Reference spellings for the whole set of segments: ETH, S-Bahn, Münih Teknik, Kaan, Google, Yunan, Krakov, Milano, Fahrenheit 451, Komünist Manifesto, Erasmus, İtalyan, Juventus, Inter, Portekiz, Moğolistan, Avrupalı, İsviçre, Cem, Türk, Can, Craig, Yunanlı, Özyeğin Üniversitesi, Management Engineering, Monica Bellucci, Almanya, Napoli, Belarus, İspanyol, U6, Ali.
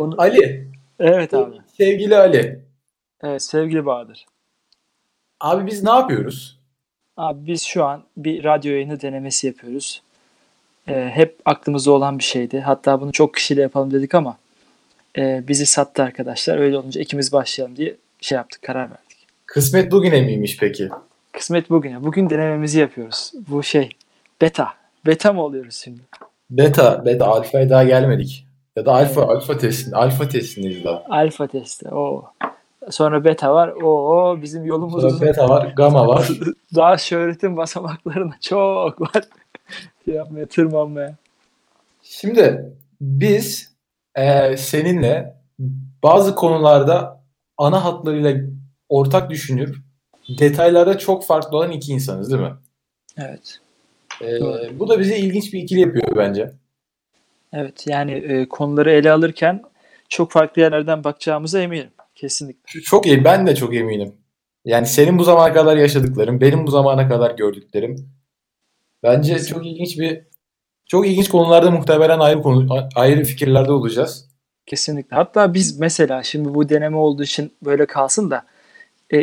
Onu... Ali. Evet abi. Sevgili Ali. Evet sevgili Bahadır. Abi biz ne yapıyoruz? Abi biz şu an bir radyo yayını denemesi yapıyoruz. Hep aklımızda olan bir şeydi. Hatta bunu çok kişiyle yapalım dedik ama bizi sattı arkadaşlar. Öyle olunca ikimiz başlayalım diye şey yaptık, karar verdik. Kısmet bugüne miymiş peki? Kısmet bugüne. Bugün denememizi yapıyoruz. Bu şey beta. Beta mı oluyoruz şimdi? Beta. Alfa'ya daha gelmedik. Ya da alfa testindeyiz daha. Alfa testi. Oo. Sonra beta var. Oo bizim yolumuz uzun. Beta var, gamma var. Daha şöhretin basamaklarına çok var. Yapmaya, tırmanmaya. Şimdi biz seninle bazı konularda ana hatlarıyla ortak düşünür, detaylarda çok farklı olan iki insanız değil mi? Evet. Bu da bize ilginç bir ikili yapıyor bence. Evet yani konuları ele alırken çok farklı yerlerden bakacağımıza eminim. Kesinlikle. Çok iyi. Ben de çok eminim. Yani senin bu zamana kadar yaşadıkların, benim bu zamana kadar gördüklerim bence kesinlikle. çok ilginç konularda muhtemelen ayrı fikirlerde olacağız. Kesinlikle. Hatta biz mesela şimdi bu deneme olduğu için böyle kalsın da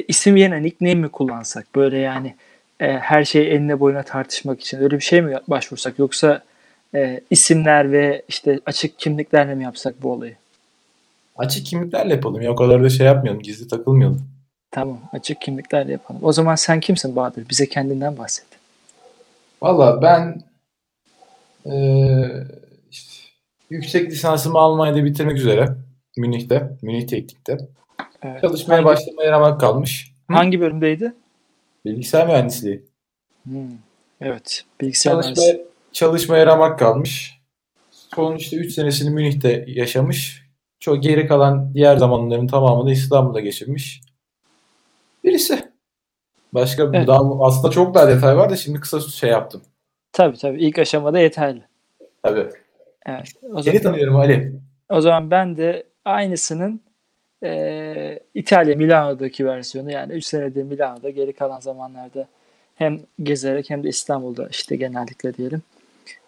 isim yerine nickname mi kullansak? Böyle yani her şeyi eline boyuna tartışmak için öyle bir şey mi başvursak? Yoksa isimler ve işte açık kimliklerle mi yapsak bu olayı? Açık kimliklerle yapalım ya, o kadar da şey yapmayalım, gizli takılmayalım. Tamam, açık kimliklerle yapalım. O zaman sen kimsin Bahadır? Bize kendinden bahset. Valla ben yüksek lisansımı Almanya'da bitirmek üzere. Münih Teknik'te. Evet. Çalışmaya başlamaya ramak kalmış. Hangi bölümdeydi? Bilgisayar mühendisliği. Evet, bilgisayar mühendisliği. Çalışmaya ramak kalmış. Sonuçta 3 senesini Münih'te yaşamış. Çok geri kalan diğer zamanların tamamını İstanbul'da geçirmiş birisi. Başka evet. Aslında çok daha detay var da şimdi kısa şey yaptım. Tabii. İlk aşamada yeterli. Tabii. Evet. Seni tanıyorum Ali. O zaman ben de aynısının İtalya Milano'daki versiyonu, yani 3 senedir Milano'da, geri kalan zamanlarda hem gezerek hem de İstanbul'da işte genellikle diyelim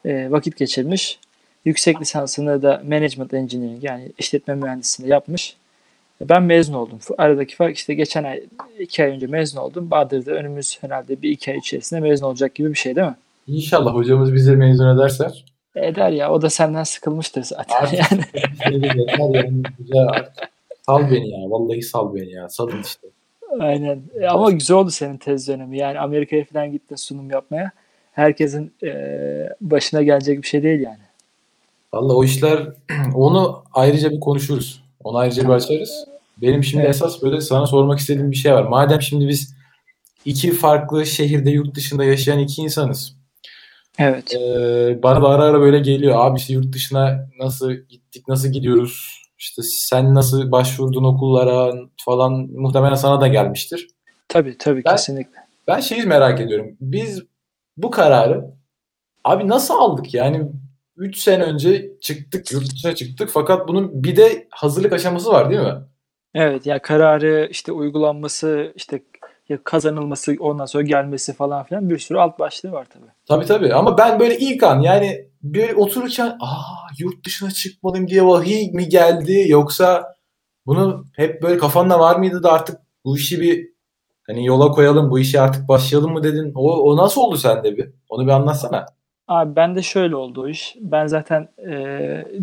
vakit geçirmiş. Yüksek lisansını da Management Engineering, yani işletme mühendisliğini yapmış. Ben mezun oldum. Aradaki fark işte geçen ay, 2 ay önce mezun oldum. Bahadır'da önümüz herhalde 1-2 ay içerisinde mezun olacak gibi bir şey değil mi? İnşallah hocamız bizi mezun ederse. Eder ya, o da senden sıkılmıştır zaten. Artık yani. Sal beni ya, vallahi sal beni ya, salın işte. Aynen ama güzel oldu senin tez dönemi. Yani Amerika'ya falan gittin sunum yapmaya. Herkesin başına gelecek bir şey değil yani. Valla o işler, onu ayrıca bir konuşuruz. Onu ayrıca bir açarız. Benim şimdi esas böyle sana sormak istediğim bir şey var. Madem şimdi biz iki farklı şehirde, yurt dışında yaşayan iki insanız. Evet. Bana da ara ara böyle geliyor. Abi işte yurt dışına nasıl gittik, nasıl gidiyoruz? İşte sen nasıl başvurdun okullara falan, muhtemelen sana da gelmiştir. Tabii kesinlikle. Ben şeyi merak ediyorum. Biz bu kararı abi nasıl aldık yani? 3 sene önce yurt dışına çıktık fakat bunun bir de hazırlık aşaması var değil mi? Evet ya, kararı işte uygulanması, işte kazanılması, ondan sonra gelmesi falan filan bir sürü alt başlığı var tabii. Tabii ama ben böyle ilk an yani böyle otururken yurt dışına çıkmadım diye vahiy mi geldi, yoksa bunu hep böyle kafanda var mıydı da artık bu işi bir hani yola koyalım, bu işi artık başlayalım mı dedin? O nasıl oldu sende bir? Onu bir anlatsana. Abi ben de şöyle oldu o iş. Ben zaten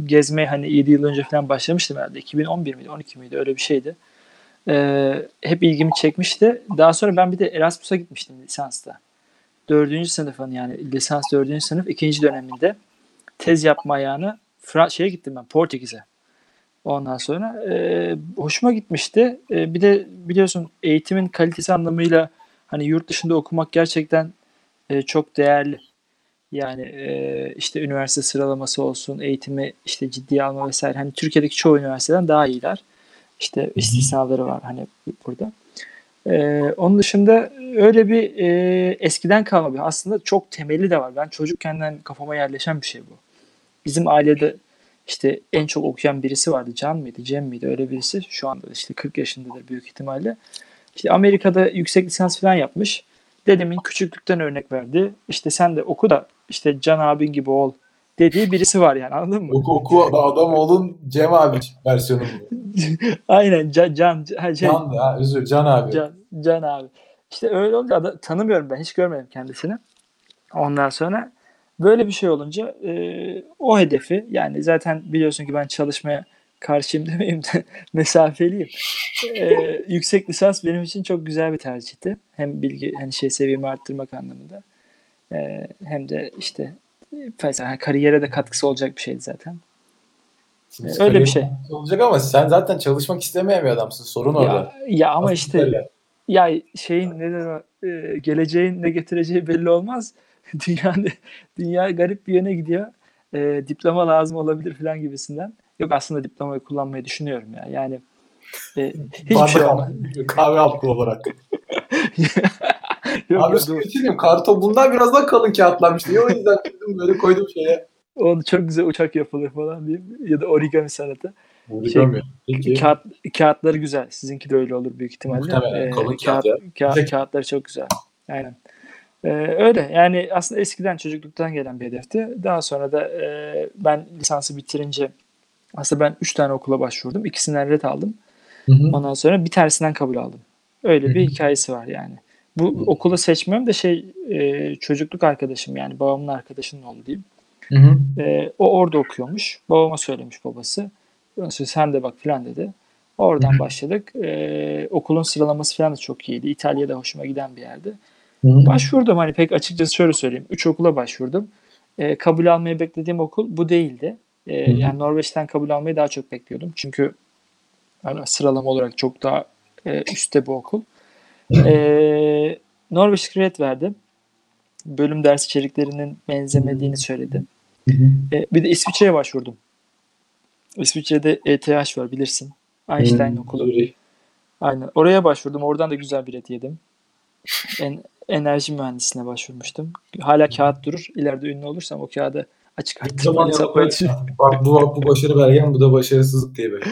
gezmeye hani 7 yıl önce falan başlamıştım herhalde. 2011 miydi, 12 miydi, öyle bir şeydi. Hep ilgimi çekmişti. Daha sonra ben bir de Erasmus'a gitmiştim lisansta. 4. sınıfın yani lisans 4. sınıf 2. döneminde tez yapma ayağına şeye gittim ben, Portekiz'e. Ondan sonra hoşuma gitmişti. Bir de biliyorsun eğitimin kalitesi anlamıyla hani yurt dışında okumak gerçekten çok değerli. Yani işte üniversite sıralaması olsun, eğitimi işte ciddiye alma vesaire. Hani Türkiye'deki çoğu üniversiteden daha iyiler. İşte istisnaları var hani burada. Onun dışında öyle bir eskiden kalma bir, aslında çok temeli de var. Ben çocukkenden kafama yerleşen bir şey bu. Bizim ailede işte en çok okuyan birisi vardı. Can mıydı, Cem miydi, öyle birisi. Şu anda işte 40 yaşındadır büyük ihtimalle. İşte Amerika'da yüksek lisans falan yapmış. Dedemin küçüklükten örnek verdi. İşte sen de oku da işte Can abin gibi ol. dediği birisi var yani, anladın mı? Oku adam olun Cem abi versiyonu bu. Aynen Can abi. İşte öyle olunca tanımıyorum ben, hiç görmedim kendisini. Ondan sonra böyle bir şey olunca o hedefi, yani zaten biliyorsun ki ben çalışmaya karşıyım demeyeyim de mesafeliyim. Yüksek lisans benim için çok güzel bir tercihti. Hem bilgi hani seviyemi arttırmak anlamında. Hem de işte kariyere de katkısı olacak bir şeydi zaten. Öyle bir şey. Olacak ama sen zaten çalışmak istemeyen bir adamsın. Sorun ya, orada. Ya ama aslında işte öyle. Ya geleceğin ne getireceği belli olmaz. Dünya garip bir yöne gidiyor. Diploma lazım olabilir falan gibisinden. Yok, aslında diplomayı kullanmayı düşünüyorum ya. Yani hiçbir şey olmaz. Kahve altı olarak. Abi söyleyeyim, karton bundan biraz daha kalın kağıtlanmıştı. Ya o yüzden böyle koydum şeye. Onu çok güzel uçak yapılır falan diye, ya da origami sanatı. Origami. Kağıtları güzel. Sizinki de öyle olur büyük ihtimalle. Muhtemelen kalın kağıtları çok güzel. Aynen. Öyle yani, aslında eskiden çocukluktan gelen bir hedefti. Daha sonra da ben lisansı bitirince aslında ben 3 tane okula başvurdum. İkisinden ret aldım. Hı-hı. Ondan sonra bir tanesinden kabul aldım. Öyle bir hikayesi var yani. Bu okulu seçmem de çocukluk arkadaşım, yani babamın arkadaşının oğlu diyeyim. Hı-hı. O orada okuyormuş. Babama söylemiş babası. Sen de bak filan dedi. Oradan Hı-hı. başladık. Okulun sıralaması filan da çok iyiydi. İtalya'da hoşuma giden bir yerdi. Hı-hı. Başvurdum, hani pek açıkçası şöyle söyleyeyim. 3 okula başvurdum. Kabul almayı beklediğim okul bu değildi. Yani Norveç'ten kabul almayı daha çok bekliyordum. Çünkü yani sıralama olarak çok daha üstte bu okul. Norveç kredi verdim. Bölüm ders içeriklerinin benzemediğini söyledim. Bir de İsviçre'ye başvurdum. İsviçre'de ETH var, bilirsin. Einstein okulu. Aynen. Oraya başvurdum. Oradan da güzel bir et yedim. Enerji mühendisliğine başvurmuştum. Hala kağıt durur. İleride ünlü olursam o kağıdı açık arttırma hesapları için. Bu başarı belgem, bu da başarısızlık diye böyle.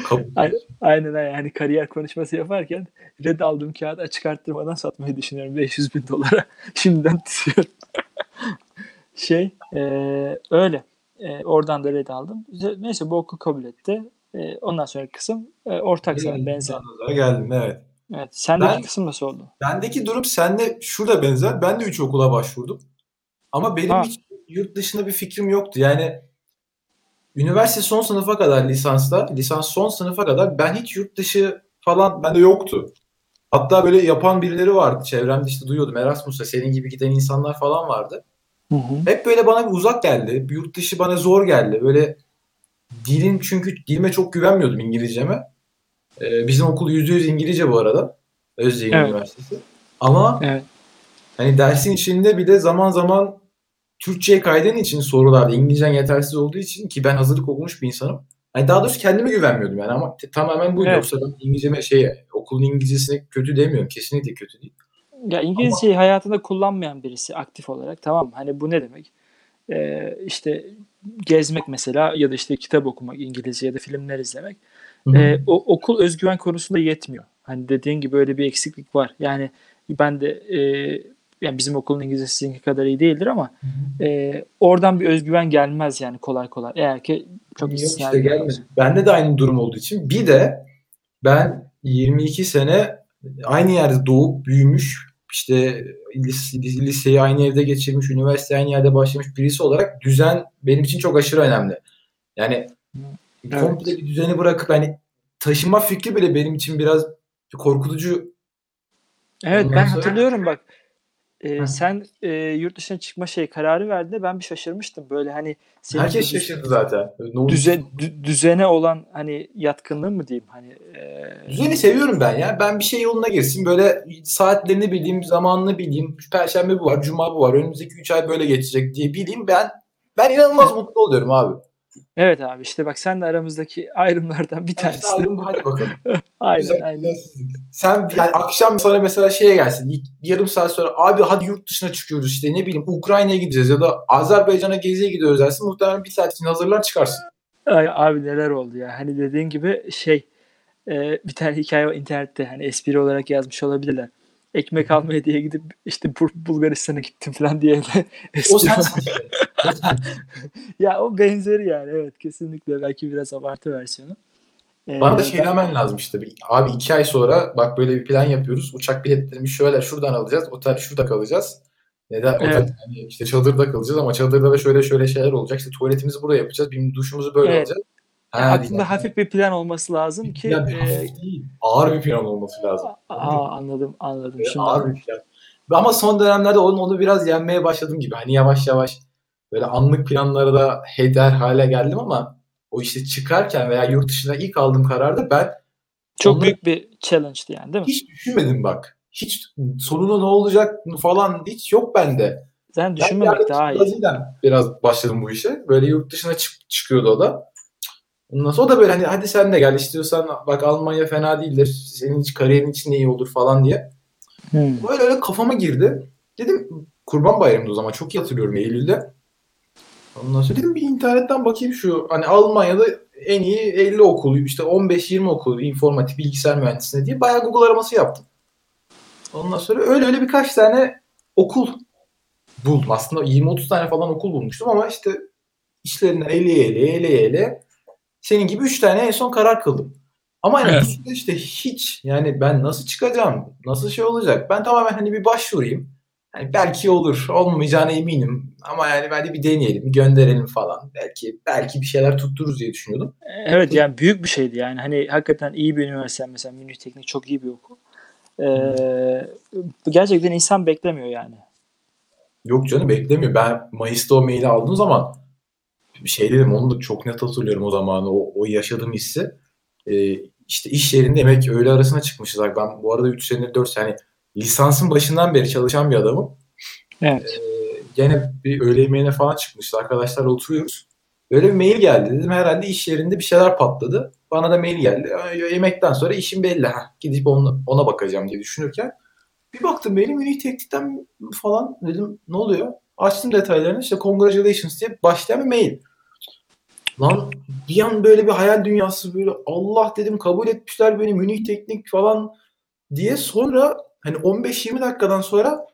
Aynen yani kariyer konuşması yaparken red aldığım kağıdı açık arttırmadan satmayı düşünüyorum. $500,000 şimdiden tutuyorum. Öyle. Oradan da red aldım. Neyse, bu okul kabul etti. Ondan sonraki kısım ortak sana benzer. Geldim, evet. Evet. Sendeki kısım nasıl oldu? Bendeki durum seninle şurada benzer. Ben de 3 okula başvurdum. Ama benim hiç yurt dışında bir fikrim yoktu. Yani üniversite son sınıfa kadar lisans son sınıfa kadar ben hiç yurt dışı falan bende yoktu. Hatta böyle yapan birileri vardı. Çevremde işte duyuyordum. Erasmus'a senin gibi giden insanlar falan vardı. Hı hı. Hep böyle bana bir uzak geldi. Yurt dışı bana zor geldi. Böyle çünkü dilime çok güvenmiyordum, İngilizceme. Bizim okul %100 İngilizce bu arada. Özyeğin Üniversitesi. Ama hani dersin içinde bir de zaman zaman Türkçe'ye kaydığın için sorularda İngilizcen yetersiz olduğu için, ki ben hazırlık okumuş bir insanım. Yani daha doğrusu kendime güvenmiyordum yani, ama tamamen buydu. Yoksa ben İngilizceme okulun İngilizcesine kötü demiyorum. Kesinlikle kötü değil. Ya İngilizceyi hayatında kullanmayan birisi aktif olarak, tamam mı? Hani bu ne demek? İşte gezmek mesela, ya da işte kitap okumak İngilizce, ya da filmler izlemek. Okul özgüven konusunda yetmiyor. Hani dediğin gibi öyle bir eksiklik var. Yani ben de yani bizim okulun İngilizcesi sizinki kadar iyi değildir ama oradan bir özgüven gelmez yani kolay kolay. Eğer ki çok istisnai gelmez. Bende de aynı durum olduğu için. Bir de ben 22 sene aynı yerde doğup büyümüş, işte liseyi aynı evde geçirmiş, üniversite aynı yerde başlamış birisi olarak düzen benim için çok aşırı önemli. Yani komple bir düzeni bırakıp hani taşınma fikri bile benim için biraz korkutucu. Evet, ondan ben sonra hatırlıyorum bak. Sen yurt dışına çıkma kararı verdiğinde ben bir şaşırmıştım. Böyle hani herkes şaşırdı zaten. Düzene olan hani yatkınlığı mı diyeyim? Hani düzeni seviyorum ben ya. Ben bir şey yoluna girsin. Böyle saatlerini bileyim, zamanını bileyim. Perşembe bu var, cuma bu var. Önümüzdeki 3 ay böyle geçecek diye bileyim. Ben inanılmaz mutlu oluyorum abi. Evet abi, işte bak sen de aramızdaki ayrımlardan bir tanesi. Hadi bakalım. Aynen. Sen yani akşam sana mesela gelsin, yarım saat sonra abi hadi yurt dışına çıkıyoruz, işte ne bileyim Ukrayna'ya gideceğiz ya da Azerbaycan'a geziye gidiyoruz dersin, muhtemelen bir saat için hazırlar çıkarsın. Ay, abi neler oldu ya, hani dediğin gibi bir tane hikaye var internette, hani espri olarak yazmış olabilirler. ekmek almaya diye gidip işte Bulgaristan'a gittim falan diye de ya o benzeri yani, evet kesinlikle, belki biraz abartı versiyonu. Bana da şey demen lazım işte. Abi 2 ay sonra bak böyle bir plan yapıyoruz. Uçak biletlerimi şöyle şuradan alacağız. Otel şurada kalacağız. Neden? Evet. Otel, yani işte çadırda kalacağız ama çadırda da şöyle şöyle şeyler olacak. İşte tuvaletimizi buraya yapacağız. Bir duşumuzu böyle alacağız. Aklında hafif bir plan olması lazım ki. Değil. Ağır bir plan olması lazım. Anladım. Şimdi ağır bir plan. Ama son dönemlerde onu biraz yenmeye başladım gibi. Hani yavaş yavaş böyle anlık planlara da heder hale geldim ama o işte çıkarken veya yurt dışına ilk aldığım kararda ben çok büyük bir challenge'tı yani, değil mi? Hiç düşünmedim bak. Hiç sonuna ne olacak falan hiç yok bende. Sen düşünmemek daha iyi. Biraz başladım bu işe. Böyle yurt dışına çıkıyordu o da. Ondan sonra o da böyle hani hadi sen de gel istiyorsan bak Almanya fena değildir. Senin kariyerin için iyi olur falan diye. Böyle öyle kafama girdi. Dedim Kurban Bayramı'nda o zaman çok iyi hatırlıyorum Eylül'de. Ondan sonra dedim bir internetten bakayım şu hani Almanya'da en iyi 50 okulu işte 15-20 okulu informatik bilgisayar mühendisliğine diye bayağı Google araması yaptım. Ondan sonra öyle birkaç tane okul buldum. Aslında 20-30 tane falan okul bulmuştum ama işte işlerinden ele senin gibi 3 tane en son karar kıldım. Ama yani bu işte hiç yani ben nasıl çıkacağım, nasıl şey olacak, ben tamamen hani bir başvurayım. Yani belki olur, olmayacağına eminim ama yani ben de bir deneyelim, gönderelim falan. Belki bir şeyler tuttururuz diye düşünüyordum. Evet yani büyük bir şeydi yani. Hani hakikaten iyi bir üniversite, mesela Münih Teknik çok iyi bir okul. Gerçekten insan beklemiyor yani. Yok canım, beklemiyor. Ben Mayıs'ta o maili aldığım zaman bir şey dedim, onu da çok net hatırlıyorum o zamanı, o yaşadığım hissi. İşte iş yerinde yemek öğle arasına çıkmışız. Ben bu arada 3 senedir 4 sene lisansın başından beri çalışan bir adamım. Evet. Gene bir öğle yemeğine falan çıkmıştı. Arkadaşlar oturuyoruz. Böyle bir mail geldi. Dedim herhalde iş yerinde bir şeyler patladı. Bana da mail geldi. Yemekten sonra işim belli. Gidip ona bakacağım diye düşünürken bir baktım benim Münih Teknik'ten falan, dedim ne oluyor? Açtım detaylarını, işte congratulations diye başlayan bir mail. Lan bir an böyle bir hayal dünyası, böyle Allah dedim kabul etmişler beni Münih Teknik falan diye. Sonra hani 15-20 dakikadan sonra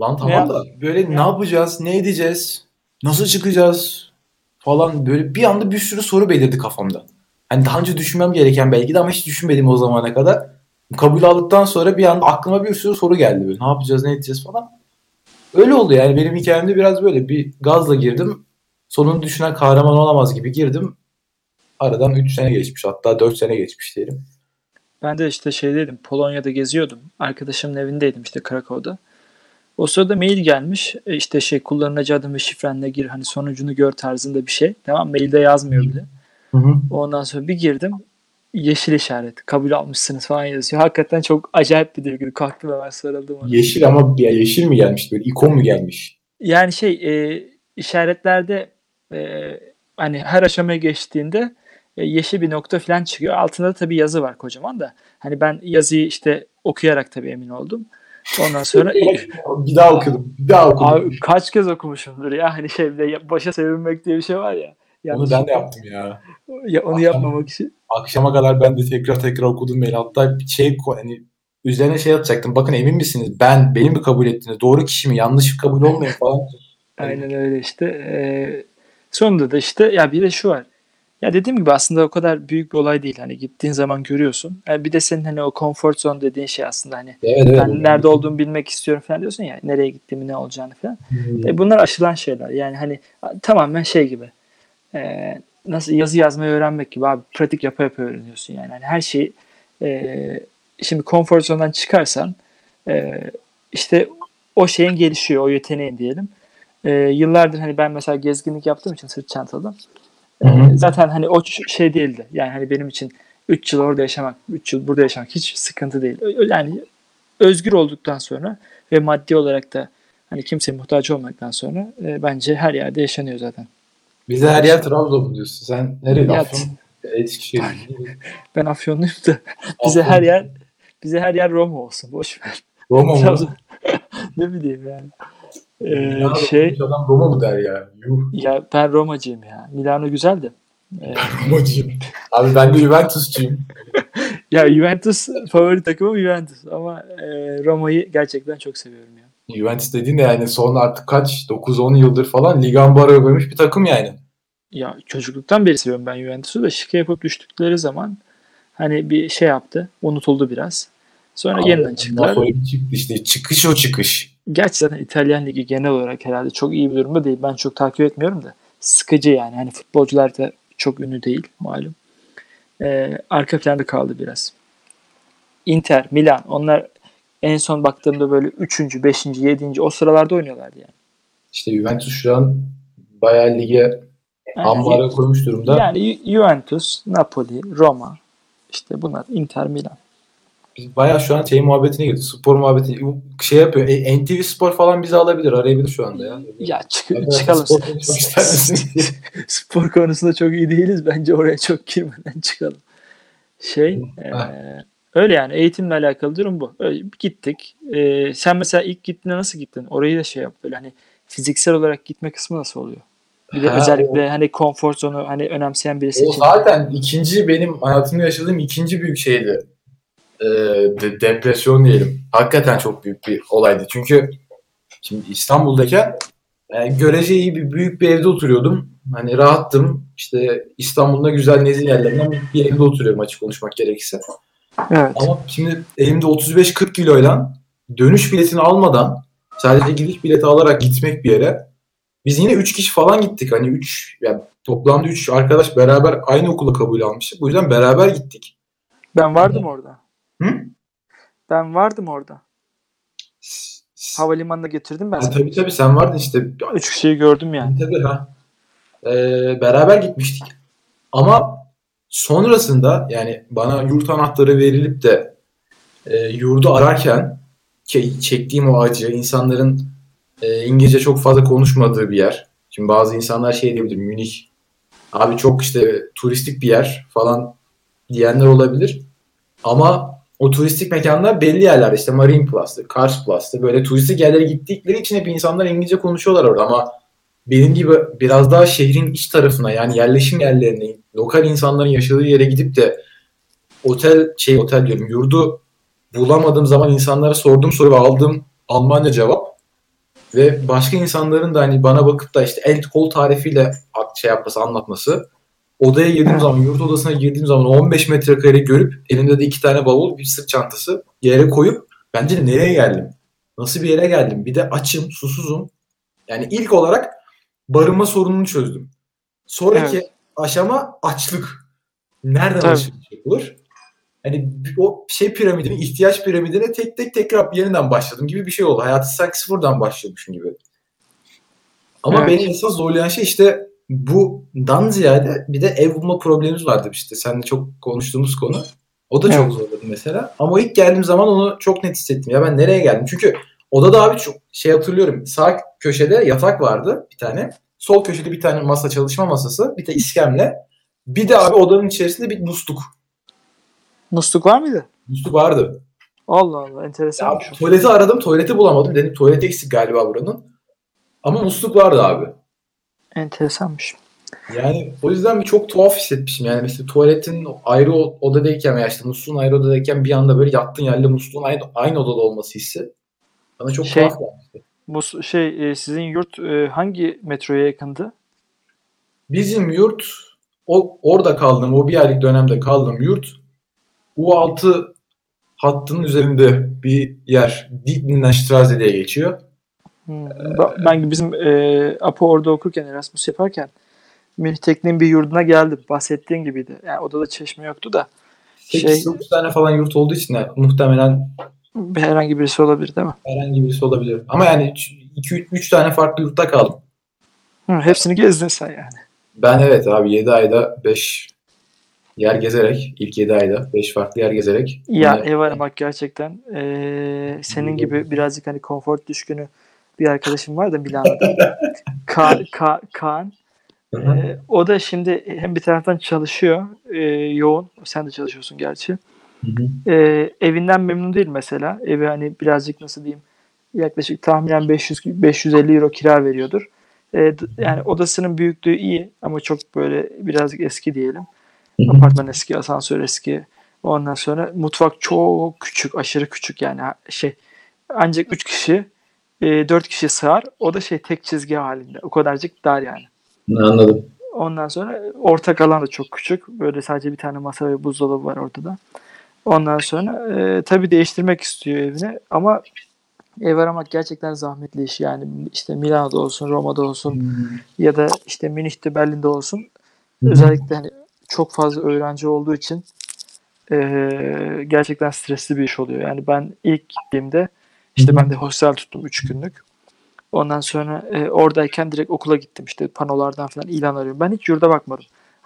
lan tamam da böyle ne yapacağız, ne edeceğiz, nasıl çıkacağız falan, böyle bir anda bir sürü soru belirdi kafamda. Hani daha önce düşünmem gereken belki de ama hiç düşünmedim o zamana kadar. Kabul aldıktan sonra bir anda aklıma bir sürü soru geldi böyle. Ne yapacağız, ne edeceğiz falan. Öyle oldu yani benim hikayemde biraz böyle bir gazla girdim. Sonunu düşünen kahraman olamaz gibi girdim. Aradan 3 sene geçmiş, hatta 4 sene geçmiş diyelim. Ben de işte şeydeydim, Polonya'da geziyordum. Arkadaşımın evindeydim işte Krakov'da. O sırada mail gelmiş. İşte şey, kullanıcı adın ve şifrenle gir, hani sonucunu gör tarzında bir şey. Tamam, mailde yazmıyor bile. Hı. Ondan sonra bir girdim. Yeşil işaret. Kabul almışsınız falan yazıyor. Hakikaten çok acayip bir duygu. Kalktım hemen, sarıldım ona. Yeşil ama yeşil mi gelmiş? Böyle ikon mu gelmiş? Yani şey işaretlerde hani her aşamaya geçtiğinde yeşil bir nokta falan çıkıyor. Altında tabii yazı var kocaman da. Hani ben yazıyı işte okuyarak tabii emin oldum. Ondan sonra bir daha okudum. Abi, kaç kez okumuşumdur ya. Hani şeyde başa sevinmek diye bir şey var ya. Onu ben de yaptım ya. Ya onu yapmamak için. Akşama kadar ben de tekrar okudum mail. Hatta şey hani üzerine şey yapacaktım. Bakın emin misiniz? Beni mi kabul ettiniz? Doğru kişi mi? Yanlış kabul olmuyor falan. Aynen öyle işte. Sonunda da işte ya bir de şu var. Ya dediğim gibi aslında o kadar büyük bir olay değil. Hani gittiğin zaman görüyorsun. Yani bir de senin hani o comfort zone dediğin şey aslında hani evet, ben nerede olduğumu bilmek istiyorum falan diyorsun ya. Nereye gittiğimi, ne olacağını falan. Bunlar aşılan şeyler. Yani hani tamamen şey gibi. Nasıl yazı yazmayı öğrenmek gibi abi, pratik yapa öğreniyorsun yani. Yani her şeyi şimdi konfor zonundan çıkarsan işte o şeyin gelişiyor, o yeteneğin diyelim. Yıllardır hani ben mesela gezginlik yaptığım için sırt çantalı zaten hani o şey değildi yani, hani benim için 3 yıl orada yaşamak, 3 yıl burada yaşamak hiç sıkıntı değil. Yani özgür olduktan sonra ve maddi olarak da hani kimseye muhtaç olmaktan sonra bence her yerde yaşanıyor zaten. Bize her yer Trabzon diyorsun. Sen nereli? Afyon? Eskişehir. Ben Afyonluyum da. Bize her yer Roma olsun. Boş ver. Roma mı? Ne bileyim yani. Adam Roma mı der ya? Yuh. Ya ben Romacıyım ya. Milano güzel de. Ben Romacıyım. Abi ben de Juventusçuyum. Ya Juventus favori takımım Juventus ama Roma'yı gerçekten çok seviyorum yani. Juventus dediğin de yani son artık kaç 9-10 yıldır falan Ligan Baro'ya koymuş bir takım yani. Ya çocukluktan beri seviyorum ben Juventus'u da şike yapıp düştükleri zaman hani bir şey yaptı, unutuldu biraz. Sonra abi, yeniden çıktılar. Napoli çıktı işte, çıkış o çıkış. Gerçi zaten İtalyan Ligi genel olarak herhalde çok iyi bir durumda değil. Ben çok takip etmiyorum da sıkıcı yani. Hani futbolcular da çok ünlü değil malum. Arka planda kaldı biraz. Inter, Milan onlar en son baktığımda böyle 3. 5. 7. o sıralarda oynuyorlardı yani. İşte Juventus şu an bayağı lige ambara yani, koymuş durumda. Yani Juventus, Napoli, Roma işte bunlar Inter, Milan. Bayağı şu an şey muhabbetine girdi. Spor muhabbeti şey yapıyor. NTV Spor falan bizi alabilir. Arayabilir şu anda ya. Ya çıkalım. Spor konusunda çok iyi değiliz. Bence oraya çok girmeden çıkalım. Öyle yani. Eğitimle alakalı durum bu. Öyle, gittik. Sen mesela ilk gittiğinde nasıl gittin? Orayı da şey yap. Böyle hani fiziksel olarak gitme kısmı nasıl oluyor? Bir de özellikle hani konfor zonu hani önemseyen birisi için. O zaten ikinci benim hayatımda yaşadığım ikinci büyük şeydi. Depresyon diyelim. Hakikaten çok büyük bir olaydı. Çünkü şimdi İstanbul'dayken görece iyi bir büyük bir evde oturuyordum. Hani rahattım. İşte İstanbul'da güzel nezih yerlerinden bir evde oturuyorum açık konuşmak gerekirse. Evet. Ama şimdi elimde 35-40 kiloyla dönüş biletini almadan sadece gidiş bileti alarak gitmek bir yere. Biz yine 3 kişi falan gittik. Hani 3 yani toplamda 3 arkadaş beraber aynı okula kabul almıştık. Bu yüzden beraber gittik. Ben vardım orada. Ben vardım orada. Havalimanına getirdim ben. Tabii sen vardın işte. 3 kişiyi gördüm yani. Tabii ha. Beraber gitmiştik. Ama sonrasında yani bana yurt anahtarı verilip de yurdu ararken çektiğim o acı, insanların İngilizce çok fazla konuşmadığı bir yer. Şimdi bazı insanlar şey diyebilir, Münih abi çok işte turistik bir yer falan diyenler olabilir. Ama o turistik mekanlar belli yerlerde işte Marienplatz'tı, Karlsplat'tı böyle turistik yerlere gittikleri için hep insanlar İngilizce konuşuyorlar orada ama benim gibi biraz daha şehrin iç tarafına yani yerleşim yerlerine, lokal insanların yaşadığı yere gidip de otel diyorum yurdu bulamadığım zaman insanlara sorduğum soru ve aldığım Almanca cevap ve başka insanların da hani bana bakıp da işte el kol tarifiyle şey yapması, anlatması. Odaya girdiğim zaman, yurt odasına girdiğim zaman 15 metrekare görüp elimde de 2 tane bavul, bir sırt çantası yere koyup bence nereye geldim? Nasıl bir yere geldim? Bir de açım, susuzum. Yani ilk olarak barınma sorununu çözdüm. Sonraki aşama açlık. Nereden açlık olur? Hani o şey piramidine, ihtiyaç piramidine tekrar yeniden başladım gibi bir şey oldu. Hayatı sanki sıfırdan başlamışım gibi. Ama beni esas zorlayan şey işte bundan ziyade bir de ev bulma problemimiz vardı işte. Seninle çok konuştuğumuz konu. O da çok zorladı mesela. Ama ilk geldiğim zaman onu çok net hissettim. Ya ben nereye geldim? Çünkü odada abi çok şey hatırlıyorum. Sağ köşede yatak vardı bir tane. Sol köşede bir tane masa, çalışma masası. Bir de iskemle. Bir de abi odanın içerisinde bir musluk. Musluk var mıydı? Musluk vardı. Allah Allah, enteresan. Ya, tuvaleti aradım. Tuvaleti bulamadım. Dedim tuvalet eksik galiba buranın. Ama musluk vardı abi. Enteresanmış. Yani o yüzden çok tuhaf hissetmişim. Yani mesela tuvaletin ayrı odadayken veya işte musluğun ayrı odadayken bir anda böyle yattığın yerle musluğun aynı odada olması hissi bana çok tuhaf gelmişti. Sizin yurt hangi metroya yakındı? Bizim yurt orada kaldım. O bir aylık dönemde kaldım yurt. U6 hattının üzerinde bir yer. Dinastraziye'ye geçiyor. Ben bizim Apo orada okurken, Erasmus yaparken Münih Teknik'in bir yurduna geldim. Bahsettiğin gibiydi. Yani odada çeşme yoktu da. 8-9 tane falan yurt olduğu için de muhtemelen herhangi birisi olabilir değil mi? Herhangi birisi olabilir. Ama yani 2-3 tane farklı yurtta kaldım. Hepsini gezdin sen yani. Ben evet abi 7 ayda 5 yer gezerek, ilk 7 ayda 5 farklı yer gezerek. Ya ev aramak gerçekten senin gibi birazcık hani konfor düşkünü bir arkadaşım var da Milano'da. Kaan. O da şimdi hem bir taraftan çalışıyor. Yoğun. Sen de çalışıyorsun gerçi. Evinden memnun değil mesela. Evi hani birazcık nasıl diyeyim yaklaşık tahminen 500-550 euro kira veriyordur. Yani odasının büyüklüğü iyi ama çok böyle birazcık eski diyelim. Apartman eski, asansör eski. Ondan sonra mutfak çok küçük, aşırı küçük yani ancak 3 kişi 4 kişi sığar. O da tek çizgi halinde. O kadarcık dar yani. Anladım. Ondan sonra ortak alan da çok küçük. Böyle sadece bir tane masa ve buzdolabı var ortada. Ondan sonra tabii değiştirmek istiyor evini ama ev aramak gerçekten zahmetli iş. Yani Milano'da olsun, Roma'da olsun ya da Münih'te, Berlin'de olsun. Özellikle çok fazla öğrenci olduğu için gerçekten stresli bir iş oluyor. Yani ben ilk gittiğimde ben de hostel tuttum 3 günlük. Ondan sonra oradayken direkt okula gittim. Panolardan falan ilan arıyorum. Ben hiç yurda bakmadım.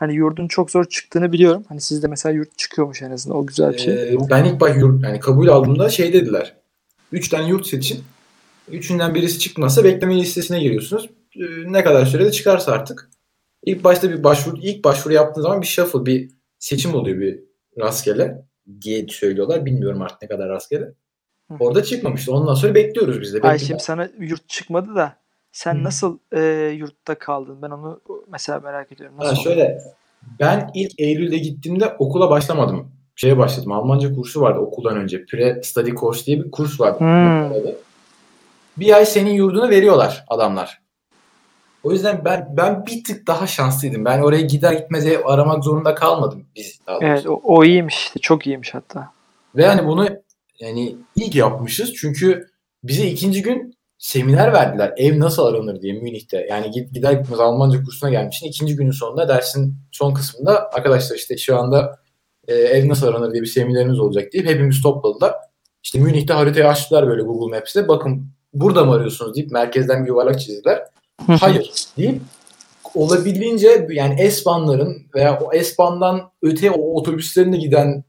Yurdun çok zor çıktığını biliyorum. Sizde mesela yurt çıkıyormuş en azından. O güzel bir şey. Ben ilk bak yurt kabul aldığımda dediler. 3 tane yurt seçin. 3'ünden birisi çıkmazsa bekleme listesine giriyorsunuz. Ne kadar sürede çıkarsa artık. İlk başta ilk başvuru yaptığınız zaman bir shuffle, bir seçim oluyor, bir rastgele diye söylüyorlar. Bilmiyorum artık ne kadar rastgele. Orada çıkmamıştı. Ondan sonra bekliyoruz biz de. Şimdi sana yurt çıkmadı da sen nasıl yurtta kaldın? Ben onu mesela merak ediyorum. Ben ilk Eylül'de gittiğimde okula başlamadım. Başladım. Almanca kursu vardı okuldan önce. Pre-study course diye bir kurs vardı. Bir ay senin yurdunu veriyorlar adamlar. O yüzden ben bir tık daha şanslıydım. Ben oraya gider gitmez ev aramak zorunda kalmadım. Evet, o iyiymiş. Çok iyiymiş hatta. Ve bunu iyi ki yapmışız. Çünkü bize ikinci gün seminer verdiler. Ev nasıl aranır diye Münih'te. Gider gitmez Almanca kursuna gelmişsin. İkinci günün sonunda dersin son kısmında arkadaşlar şu anda ev nasıl aranır diye bir seminerimiz olacak deyip hepimiz topladılar. Münih'te haritayı açtılar böyle Google Maps'te. Bakın burada mı arıyorsunuz deyip merkezden bir yuvarlak çizdiler. Hayır deyip olabildiğince S-Bahn'ların veya o S-Bahn'dan öte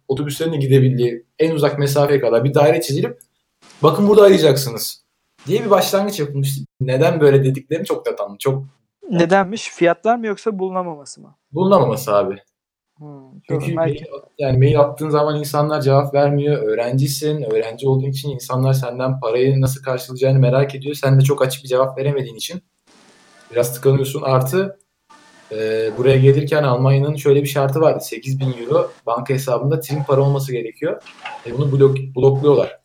otobüslerine gidebildiği en uzak mesafeye kadar bir daire çizilip bakın burada arayacaksınız diye bir başlangıç yapılmıştı. Neden böyle dediklerini çok da tanıdım. Nedenmiş? Fiyatlar mı yoksa bulunamaması mı? Bulunamaması abi. Çünkü mail attığın zaman insanlar cevap vermiyor. Öğrencisin. Öğrenci olduğun için insanlar senden parayı nasıl karşılayacağını merak ediyor. Sen de çok açık bir cevap veremediğin için biraz tıkanıyorsun. Artı buraya gelirken Almanya'nın şöyle bir şartı vardı. 8.000 euro banka hesabında trim para olması gerekiyor. Bunu blokluyorlar.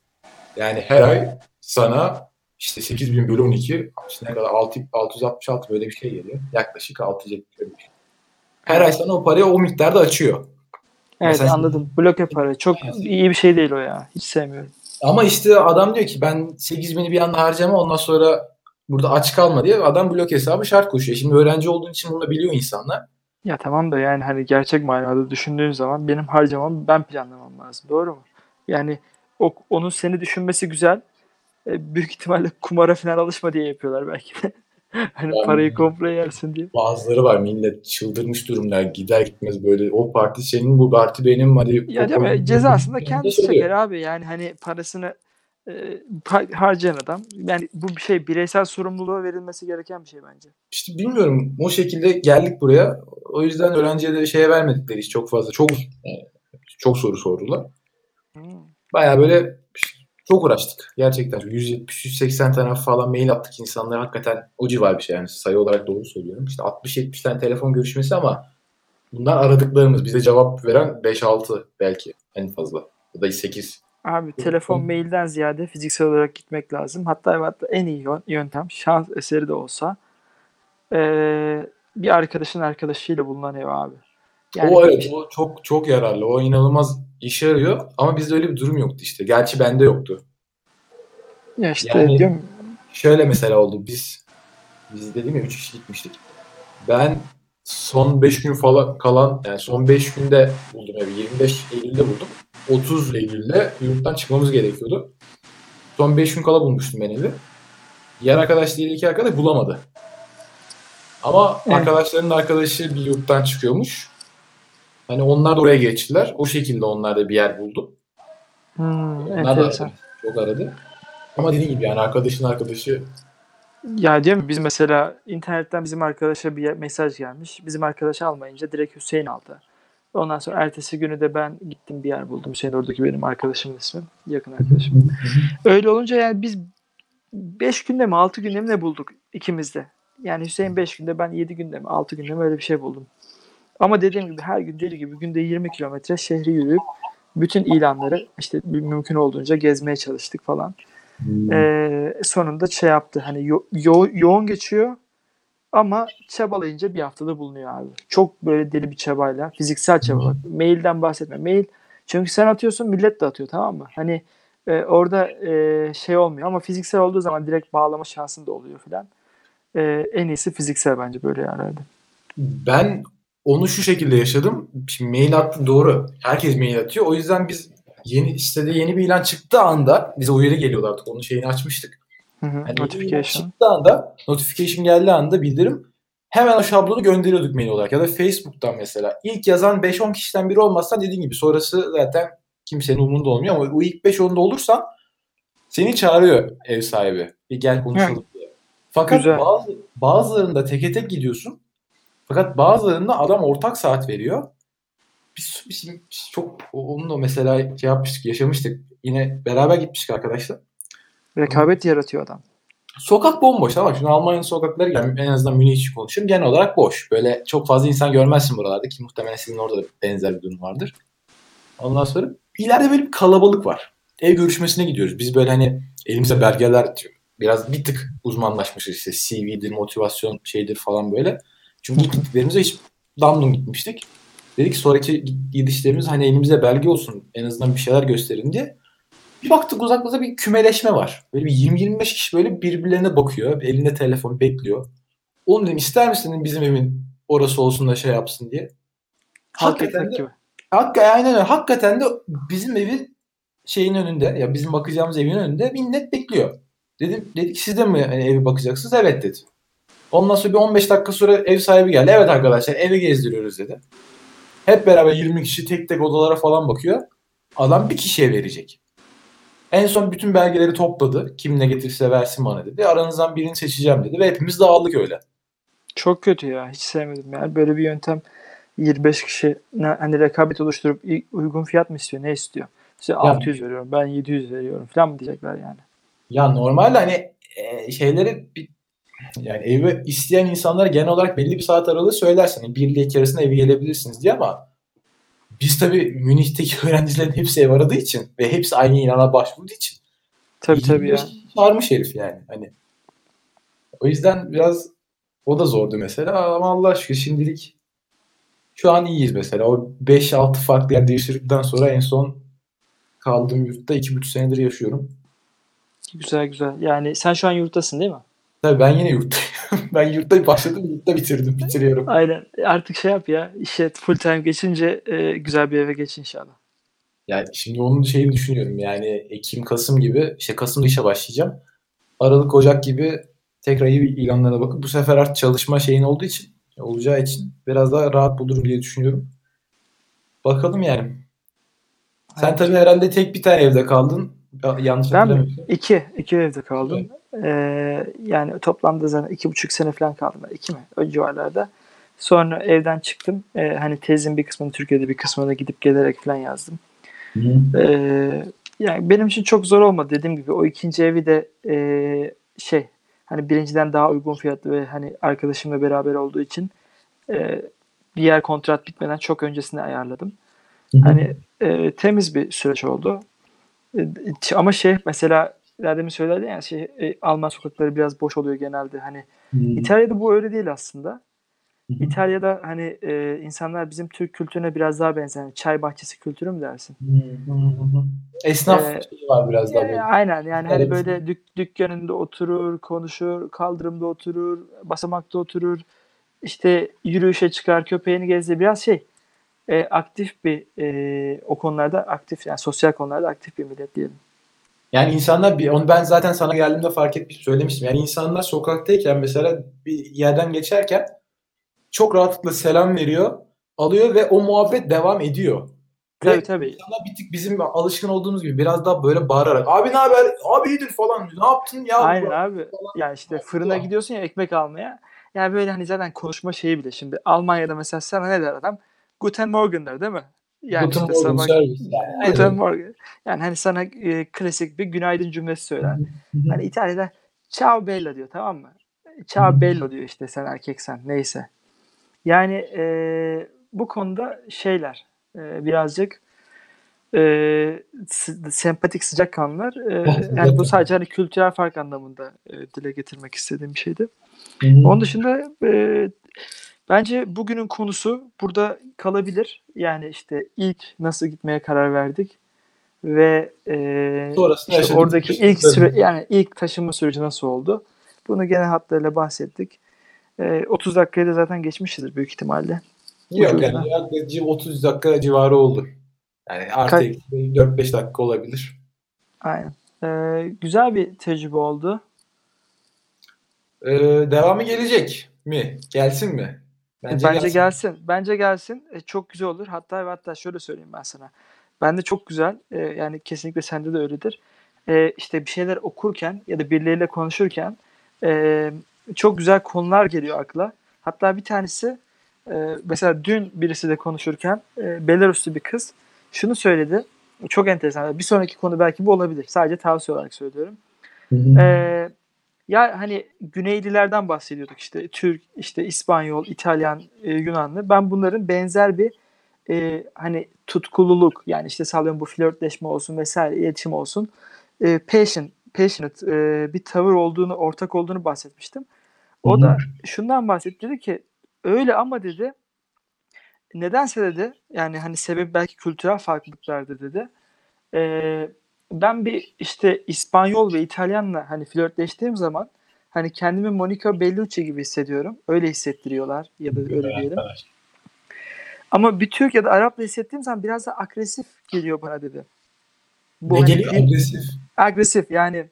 Her ay sana 8.000/12 ne kadar 666 böyle bir şey geliyor. Yaklaşık 670 bir şey. Her ay sana o parayı o miktarda açıyor. Evet mesela, anladım. Bloke para. Çok iyi bir şey değil o ya. Hiç sevmiyorum. Ama adam diyor ki ben 8.000'i bir anda harcama ondan sonra burada aç kalma diye adam blok hesabı şart koşuyor. Şimdi öğrenci olduğun için bunu biliyor insanlar. Ya tamam da gerçek manada düşündüğün zaman benim harcamam ben planlamam lazım. Doğru mu? Onun seni düşünmesi güzel. Büyük ihtimalle kumara falan alışma diye yapıyorlar belki de. Parayı komple yersin diye. Bazıları var millet çıldırmış durumda. Gider gitmez böyle o parti senin bu parti benim. Cezasını da kendisi çeker abi. Parasını harcayan adam. Bu bir bireysel sorumluluğa verilmesi gereken bir şey bence. Bilmiyorum. O şekilde geldik buraya. O yüzden öğrenciye de vermedikleri hiç çok fazla. Çok soru sordular. Bayağı böyle çok uğraştık. Gerçekten. 170-180 tane falan mail attık insanlara. Hakikaten o civar bir şey. Sayı olarak doğru söylüyorum. 60-70 tane telefon görüşmesi ama bunlar aradıklarımız. Bize cevap veren 5-6 belki en fazla. Ya da 8. Abi telefon mailden ziyade fiziksel olarak gitmek lazım. Hatta en iyi yöntem şans eseri de olsa bir arkadaşın arkadaşıyla bulunan ev abi. O çok çok yararlı. O inanılmaz işe yarıyor. Ama bizde öyle bir durum yoktu Gerçi bende yoktu. Ya diyorum. Şöyle mesela oldu. Biz dedim ya 3 kişi gitmiştik. Ben son 5 gün falan kalan son 5 günde buldum evi. 25 Eylül'de buldum. 30 Eylül'de yurttan çıkmamız gerekiyordu. Son 5 gün kala bulmuştum ben evi. Diğer arkadaş değil iki arkadaş bulamadı. Ama arkadaşlarının arkadaşı bir yurttan çıkıyormuş. Onlar da oraya geçtiler. O şekilde onlar da bir yer buldu. Onlar da çok aradı. Ama dediğim gibi arkadaşın arkadaşı. Ya diyor mu biz mesela internetten bizim arkadaşa bir mesaj gelmiş. Bizim arkadaşı almayınca direkt Hüseyin aldı. Ondan sonra ertesi günü de ben gittim bir yer buldum. Hüseyin oradaki benim arkadaşımın ismi. Yakın arkadaşım. Öyle olunca biz 5 günde mi 6 günde mi ne bulduk ikimiz de. Hüseyin 5 günde ben 7 günde mi 6 günde mi öyle bir şey buldum. Ama dediğim gibi her gün deli gibi günde 20 kilometre şehri yürüyüp Bütün ilanları işte mümkün olduğunca gezmeye çalıştık falan. Sonunda şey yaptı, hani yoğun geçiyor ama çabalayınca bir haftada bulunuyor abi. Çok böyle deli bir çabayla, fiziksel çaba. Mailden bahsetme. Mail çünkü sen atıyorsun, millet de atıyor, tamam mı? Hani orada şey olmuyor ama fiziksel olduğu zaman direkt bağlama şansın da oluyor filan. En iyisi fiziksel bence böyle herhalde. Ben onu şu şekilde yaşadım. Şimdi mail attı, doğru. Herkes mail atıyor. O yüzden biz yeni sitede yeni bir ilan çıktığı anda bize uyarı geliyordu artık. Onun şeyini açmıştık. Yani notification çıktığı anda, notification geldiği anda bildirim. Hemen o şablonu gönderiyorduk mail olarak. Ya da Facebook'tan mesela. İlk yazan 5-10 kişiden biri olmazsan dediğin gibi sonrası zaten kimsenin umurunda olmuyor ama o ilk 5-10'da olursan seni çağırıyor ev sahibi. Bir gel konuşalım diye. Fakat bazılarında teke tek gidiyorsun. Fakat bazılarında adam ortak saat veriyor. Biz çok onunla mesela şey yapmıştık, yaşamıştık. Yine beraber gitmiştik arkadaşlar. Rekabet yaratıyor adam. Sokak bomboş. Bak şimdi Almanya'nın sokakları, yani en azından Münih için konuşayım, genel olarak boş. Böyle çok fazla insan görmezsin buralarda ki muhtemelen sizin orada da benzer bir durum vardır. Ondan sonra ileride böyle bir kalabalık var. Ev görüşmesine gidiyoruz. Biz böyle hani elimizde belgeler diyor. Biraz bir tık uzmanlaşmışız işte CV'dir, motivasyon şeydir falan böyle. Çünkü gittiklerimize hiç damdum gitmiştik. Dedik ki sonraki gidişlerimiz hani elimizde belge olsun, en azından bir şeyler gösterin diye. Bir baktık uzaklıkta bir kümeleşme var. Böyle bir 20-25 kişi böyle birbirlerine bakıyor. Elinde telefon bekliyor. Oğlum dedim, ister misin bizim evin orası olsun da şey yapsın diye. Hakikaten de, aynen öyle. Hakikaten de bizim evin şeyin önünde, ya bizim bakacağımız evin önünde millet bekliyor. Dedik siz de mi hani evi bakacaksınız? Evet dedi. Ondan sonra bir 15 dakika sonra ev sahibi geldi. Evet arkadaşlar, evi gezdiriyoruz dedi. Hep beraber 20 kişi tek tek odalara falan bakıyor. Adam bir kişiye verecek. En son bütün belgeleri topladı. Kim ne getirirse versin bana dedi. Aranızdan birini seçeceğim dedi. Ve hepimiz dağıldık öyle. Çok kötü ya. Hiç sevmedim yani. Böyle bir yöntem 25 kişi hani rekabet oluşturup uygun fiyat mı istiyor? Ne istiyor? İşte yani, 600 veriyorum. Ben 700 veriyorum falan mı diyecekler yani? Ya normalde hani şeyleri... Yani evi isteyen insanlara genel olarak belli bir saat aralığı söylersen yani 1 ile 2 arasında evi gelebilirsiniz diye ama biz tabii Münih'teki öğrencilerin hepsi ev aradığı için ve hepsi aynı ilana başvurduğu için tabii ya. Varmış herif yani. Hani o yüzden biraz o da zordu mesela ama Allah aşkına şimdilik şu an iyiyiz mesela. O 5-6 farklı yer değiştirdikten sonra en son kaldığım yurtta 2,5 senedir yaşıyorum. Güzel. Yani sen şu an yurttasın değil mi? Tabii ben yine yurttayım. Ben yurtta başladım, yurtta bitiriyorum. Aynen. Artık şey yap ya, işe full time geçince güzel bir eve geç inşallah. Yani şimdi onun şeyini düşünüyorum yani Ekim, Kasım gibi, işte Kasım'da işe başlayacağım. Aralık, Ocak gibi tekrar iyi bir ilanlara bakıp bu sefer artık çalışma şeyin olacağı için biraz daha rahat bulurum diye düşünüyorum. Bakalım yani. Aynen. Sen tabii herhalde tek bir tane evde kaldın. Yanlış hatırlamıyorsun. Ben iki evde kaldım. Evet. Yani toplamda zaten 2,5 sene falan kaldım. 2 mi? O civarlarda. Sonra evden çıktım. Hani tezin bir kısmını Türkiye'de, bir kısmını gidip gelerek falan yazdım. Yani benim için çok zor olmadı. Dediğim gibi o ikinci evi de hani birinciden daha uygun fiyatlı ve hani arkadaşımla beraber olduğu için diğer kontrat bitmeden çok öncesinde ayarladım. Hani temiz bir süreç oldu. Ama mesela daha demin söylerdi yani Alman sokakları biraz boş oluyor genelde hani İtalya'da bu öyle değil aslında. İtalya'da hani insanlar bizim Türk kültürüne biraz daha benzer. Çay bahçesi kültürü mü dersin? Esnaf var biraz daha. Aynen yani hani böyle dükkanında oturur, konuşur, kaldırımda oturur, basamakta oturur, işte yürüyüşe çıkar, köpeğini gezdir, biraz aktif bir o konularda aktif, yani sosyal konularda aktif bir millet diyelim. Yani insanlar, onu ben zaten sana geldiğimde fark etmiştim, söylemiştim. Yani insanlar sokaktayken mesela bir yerden geçerken çok rahatlıkla selam veriyor, alıyor ve o muhabbet devam ediyor. Tabii. İnsanlar bir tık bizim alışkın olduğumuz gibi biraz daha böyle bağırarak abi ne haber, abi iyidir falan, ne yaptın ya? Aynen abi. Falan. Ya işte fırına gidiyorsun ya ekmek almaya. Yani böyle hani zaten konuşma şeyi bile şimdi. Almanya'da mesela sana ne der adam? Guten Morgen der değil mi? Yani işte sabah, yani hani sana klasik bir günaydın cümlesi söyler. Hani İtalya'da ciao bello diyor, tamam mı? Ciao bello diyor işte, sen erkeksen neyse. Yani bu konuda birazcık sempatik, sıcakkanlılar. Yani bu sadece hani kültürel fark anlamında dile getirmek istediğim bir şeydi. Onun dışında bence bugünün konusu burada kalabilir. Yani işte ilk nasıl gitmeye karar verdik ve işte oradaki ilk süre, yani ilk taşınma süreci nasıl oldu? Bunu genel hatlarıyla bahsettik. 30 dakikayı da zaten geçmiştir büyük ihtimalle. Yok yani yaklaşık 30 dakika civarı olur. Yani artık 4-5 dakika olabilir. Aynen. Güzel bir tecrübe oldu. Devamı gelecek mi? Gelsin mi? Bence gelsin. Bence gelsin. Çok güzel olur. Hatta şöyle söyleyeyim ben sana. Bende çok güzel. Yani kesinlikle sende de öyledir. İşte bir şeyler okurken ya da birileriyle konuşurken çok güzel konular geliyor akla. Hatta bir tanesi mesela dün birisiyle konuşurken Belaruslu bir kız şunu söyledi. Çok enteresan. Bir sonraki konu belki bu olabilir. Sadece tavsiye olarak söylüyorum. Ya hani Güneylilerden bahsediyorduk işte. Türk, işte İspanyol, İtalyan, Yunanlı. Ben bunların benzer bir hani tutkululuk, yani işte sallıyorum bu flörtleşme olsun vesaire, iletişim olsun. Passionate bir tavır olduğunu, ortak olduğunu bahsetmiştim. O da şundan bahsetti. Dedi ki öyle ama dedi nedense dedi yani hani sebebi belki kültürel farklılıklardır dedi. Ben bir işte İspanyol ve İtalyanla hani flörtleştiğim zaman hani kendimi Monica Bellucci gibi hissediyorum. Öyle hissettiriyorlar ya da öyle diyelim. Ama bir Türk ya da Arap'la hissettiğim zaman biraz da agresif geliyor bana dedi. Bu ne hani geliyor? Agresif. Agresif yani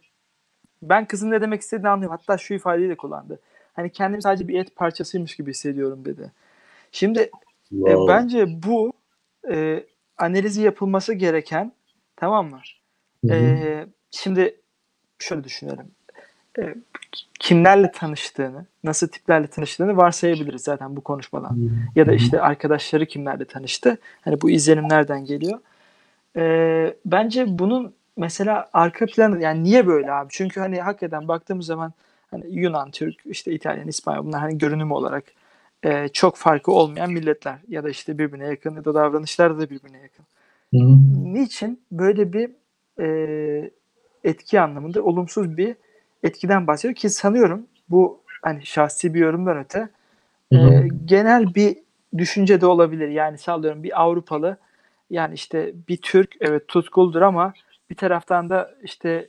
ben kızın ne demek istediğini anlıyorum. Hatta şu ifadeyi de kullandı. Hani kendimi sadece bir et parçasıymış gibi hissediyorum dedi. Şimdi bence bu analizi yapılması gereken, tamam mı? Şimdi şöyle düşünelim. Kimlerle tanıştığını, nasıl tiplerle tanıştığını varsayabiliriz zaten bu konuşmadan. Ya da işte arkadaşları kimlerle tanıştı. Hani bu izlenim nereden geliyor? Bence bunun mesela arka planı, yani niye böyle abi? Çünkü hani hakikaten baktığımız zaman hani Yunan, Türk, işte İtalyan, İspanyol, bunlar hani görünüm olarak çok farkı olmayan milletler ya da işte birbirine yakın ya da davranışlar da birbirine yakın. Niçin böyle bir etki anlamında olumsuz bir etkiden bahsediyor ki sanıyorum bu hani şahsi bir yorumdan öte genel bir düşünce de olabilir. Yani sallıyorum bir Avrupalı, yani işte bir Türk evet tutkuludur ama bir taraftan da işte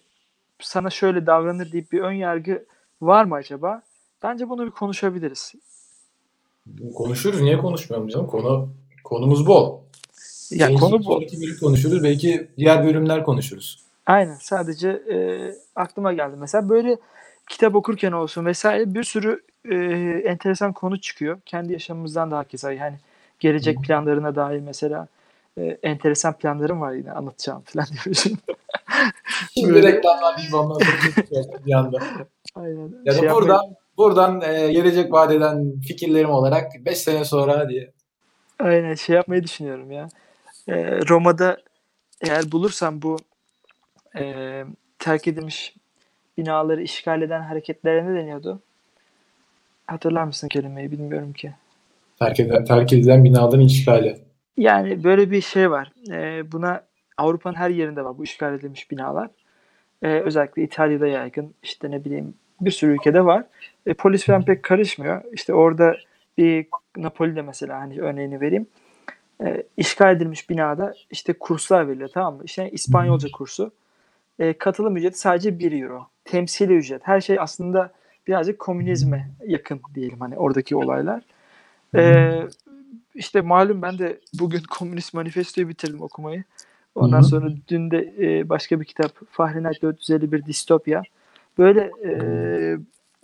sana şöyle davranır deyip bir ön yargı var mı acaba? Bence bunu bir konuşabiliriz. Konuşuruz. Niye konuşmuyorum canım? Konumuz bol. Ya belki konu bu. Belki biri konuşuruz. Belki diğer bölümler konuşuruz. Aynen. Sadece aklıma geldi. Mesela böyle kitap okurken olsun vesaire bir sürü enteresan konu çıkıyor. Kendi yaşamımızdan da herkese. Yani gelecek planlarına dair mesela enteresan planlarım var yine anlatacağım falan diyorsun. Şimdi reklamlar bir zaman bir anda. Aynen. Ya da buradan gelecek vaat eden fikirlerim olarak 5 sene sonra diye. Aynen yapmayı düşünüyorum ya. Roma'da eğer bulursam bu terk edilmiş binaları işgal eden hareketlere ne deniyordu? Hatırlar mısın kelimeyi? Bilmiyorum ki. Terk edilen binaların işgali. Yani böyle bir şey var. Buna Avrupa'nın her yerinde var bu işgal edilmiş binalar. Özellikle İtalya'da yaygın. İşte ne bileyim bir sürü ülkede var. Polis falan pek karışmıyor. İşte orada bir Napoli'de mesela hani örneğini vereyim. İşgal edilmiş binada işte kurslar veriliyor, tamam mı? İşte İspanyolca kursu. Katılım ücreti sadece 1 euro. Temsili ücret. Her şey aslında birazcık komünizme yakın diyelim hani oradaki olaylar. İşte malum ben de bugün Komünist Manifesto'yu bitirdim okumayı. Ondan sonra dün de başka bir kitap Fahrenheit 451 Distopya. Böyle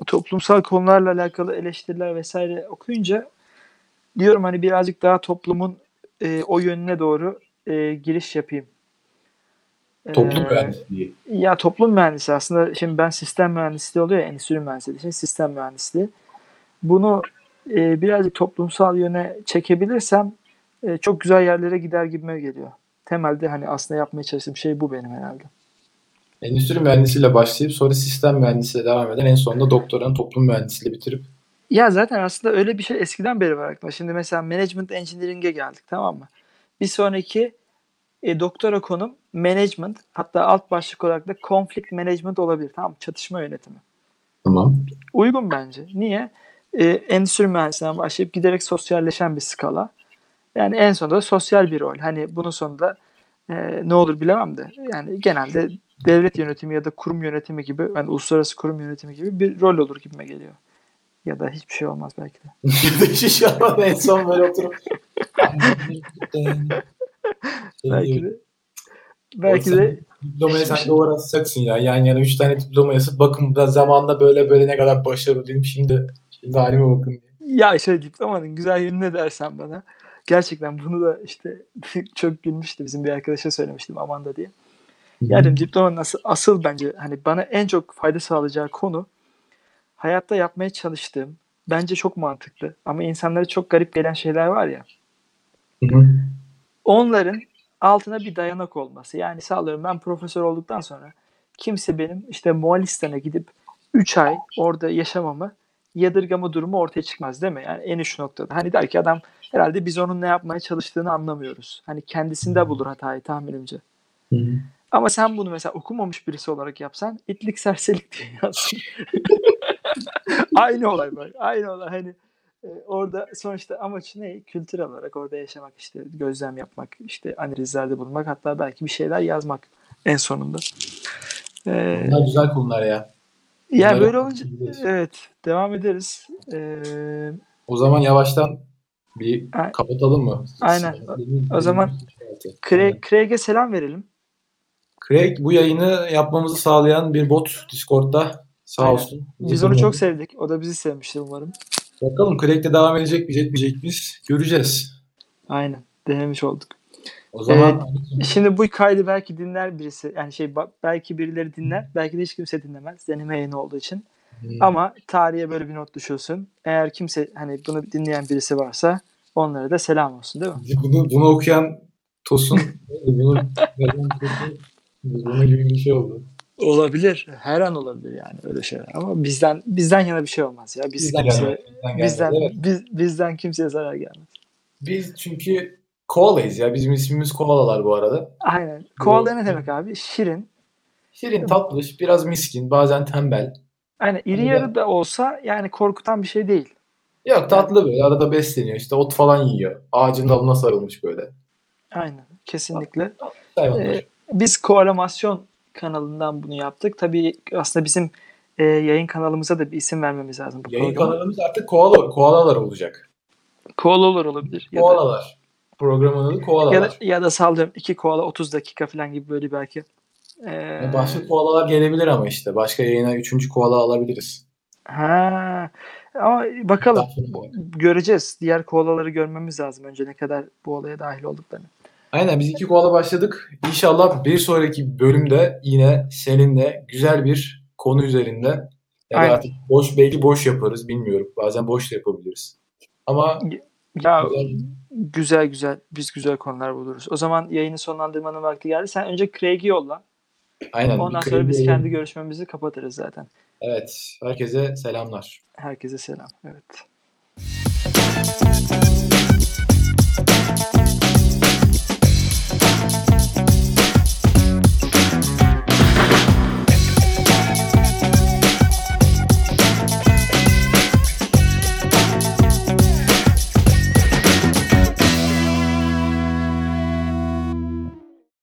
toplumsal konularla alakalı eleştiriler vesaire okuyunca diyorum hani birazcık daha toplumun o yönüne doğru giriş yapayım. Toplum mühendisliği. Ya toplum mühendisi aslında. Şimdi ben sistem mühendisliği oluyor ya, endüstri mühendisliği. Şimdi sistem mühendisliği. Bunu birazcık toplumsal yöne çekebilirsem çok güzel yerlere gider gibime geliyor. Temelde hani aslında yapmaya çalıştığım şey bu benim herhalde. Endüstri mühendisiyle başlayıp sonra sistem mühendisiyle devam eden en sonunda doktoranı toplum mühendisiyle bitirip. Ya zaten aslında öyle bir şey eskiden beri var aklımda. Şimdi mesela Management Engineering'e geldik, tamam mı? Bir sonraki doktora konum management, hatta alt başlık olarak da conflict management olabilir. Tamam, çatışma yönetimi. Tamam. Uygun bence. Niye? Endüstri mühendisliğinden başlayıp giderek sosyalleşen bir skala. Yani en sonunda da sosyal bir rol. Hani bunun sonunda ne olur bilemem de. Yani genelde devlet yönetimi ya da kurum yönetimi gibi, yani uluslararası kurum yönetimi gibi bir rol olur gibime geliyor. Ya da hiçbir şey olmaz belki de. Hiçbir şey olmaz. En son böyle oturup. Belki de. Diplomaya sen doğru asacaksın ya. Yani 3 tane diploma yazıp bakın da zamanla böyle ne kadar başarılı değilim. Şimdi halime bakın. Ya işte diplomanın güzel yönü ne dersen bana. Gerçekten bunu da işte çok gülmüştü. Bizim bir arkadaşa söylemiştim Amanda diye. Yani diplomanın asıl bence hani bana en çok fayda sağlayacağı konu hayatta yapmaya çalıştığım, bence çok mantıklı ama insanlara çok garip gelen şeyler var ya. Hı-hı. Onların altına bir dayanak olması. Yani sağlıyorum ben profesör olduktan sonra kimse benim işte Moğolistan'a gidip 3 ay orada yaşamamı yadırgama durumu ortaya çıkmaz değil mi? Yani en üst noktada. Hani der ki adam herhalde biz onun ne yapmaya çalıştığını anlamıyoruz. Hani kendisinde bulur hatayı tahminimce. Hı-hı. Ama sen bunu mesela okumamış birisi olarak yapsan itlik serserilik diye yazsın. Aynı olay. Hani orada sonuçta amaç ne? Kültür olarak orada yaşamak, işte gözlem yapmak, işte analizlerde bulunmak, hatta belki bir şeyler yazmak en sonunda. Bunlar güzel konular ya. Ya böyle olunca evet devam ederiz. O zaman yavaştan bir kapatalım mı? Aynen. O zaman Craig'e selam verelim. Craig bu yayını yapmamızı sağlayan bir bot Discord'da. Sağ olsun. Biz onu çok sevdik. O da bizi sevmişti umarım. Bakalım Craig'de devam edecek mi, etmeyecek miyiz? Göreceğiz. Aynen. Denemiş olduk. O zaman şimdi bu kaydı belki dinler birisi. Yani belki birileri dinler. Belki de hiç kimse dinlemez. Deneme yayını olduğu için. Ama tarihe böyle bir not düşüyorsun. Eğer kimse hani bunu dinleyen birisi varsa onlara da selam olsun değil mi? Bunu okuyan Tosun. Bunu gibi bir şey oldu. Olabilir. Her an olabilir yani öyle şeyler. Ama bizden yana bir şey olmaz ya. Bizden kimseye zarar gelmez. Biz çünkü koalayız ya. Bizim ismimiz koalalar bu arada. Aynen. Koala ne demek abi? Şirin. Şirin, tatlış, biraz miskin, bazen tembel. Aynen. İri yarı da olsa yani korkutan bir şey değil. Yok, tatlı böyle. Arada besleniyor. İşte ot falan yiyor. Ağacın dalına sarılmış böyle. Aynen. Kesinlikle. Biz koalamasyon kanalından bunu yaptık. Tabii aslında bizim yayın kanalımıza da bir isim vermemiz lazım. Bu yayın kanalımız artık koalalar olacak. Koalalar olabilir. Koalalar. Programın adı koalalar. Ya da sallıyorum 2 koala 30 dakika falan gibi böyle belki. Başka koalalar gelebilir ama işte. Başka yayına 3. koala alabiliriz. Ha. Ama bakalım. Göreceğiz. Diğer koalaları görmemiz lazım. Önce ne kadar bu olaya dahil olduklarını. Aynen, biz 2 koala başladık. İnşallah bir sonraki bölümde yine seninle güzel bir konu üzerinde. Yani aynen. Artık belki boş yaparız bilmiyorum. Bazen boş da yapabiliriz. Ama ya, güzel biz güzel konular buluruz. O zaman yayını sonlandırmanın vakti geldi. Sen önce Craig'i yolla. Aynen. Ondan sonra biz kendi görüşmemizi kapatırız zaten. Evet. Herkese selamlar. Herkese selam. Evet.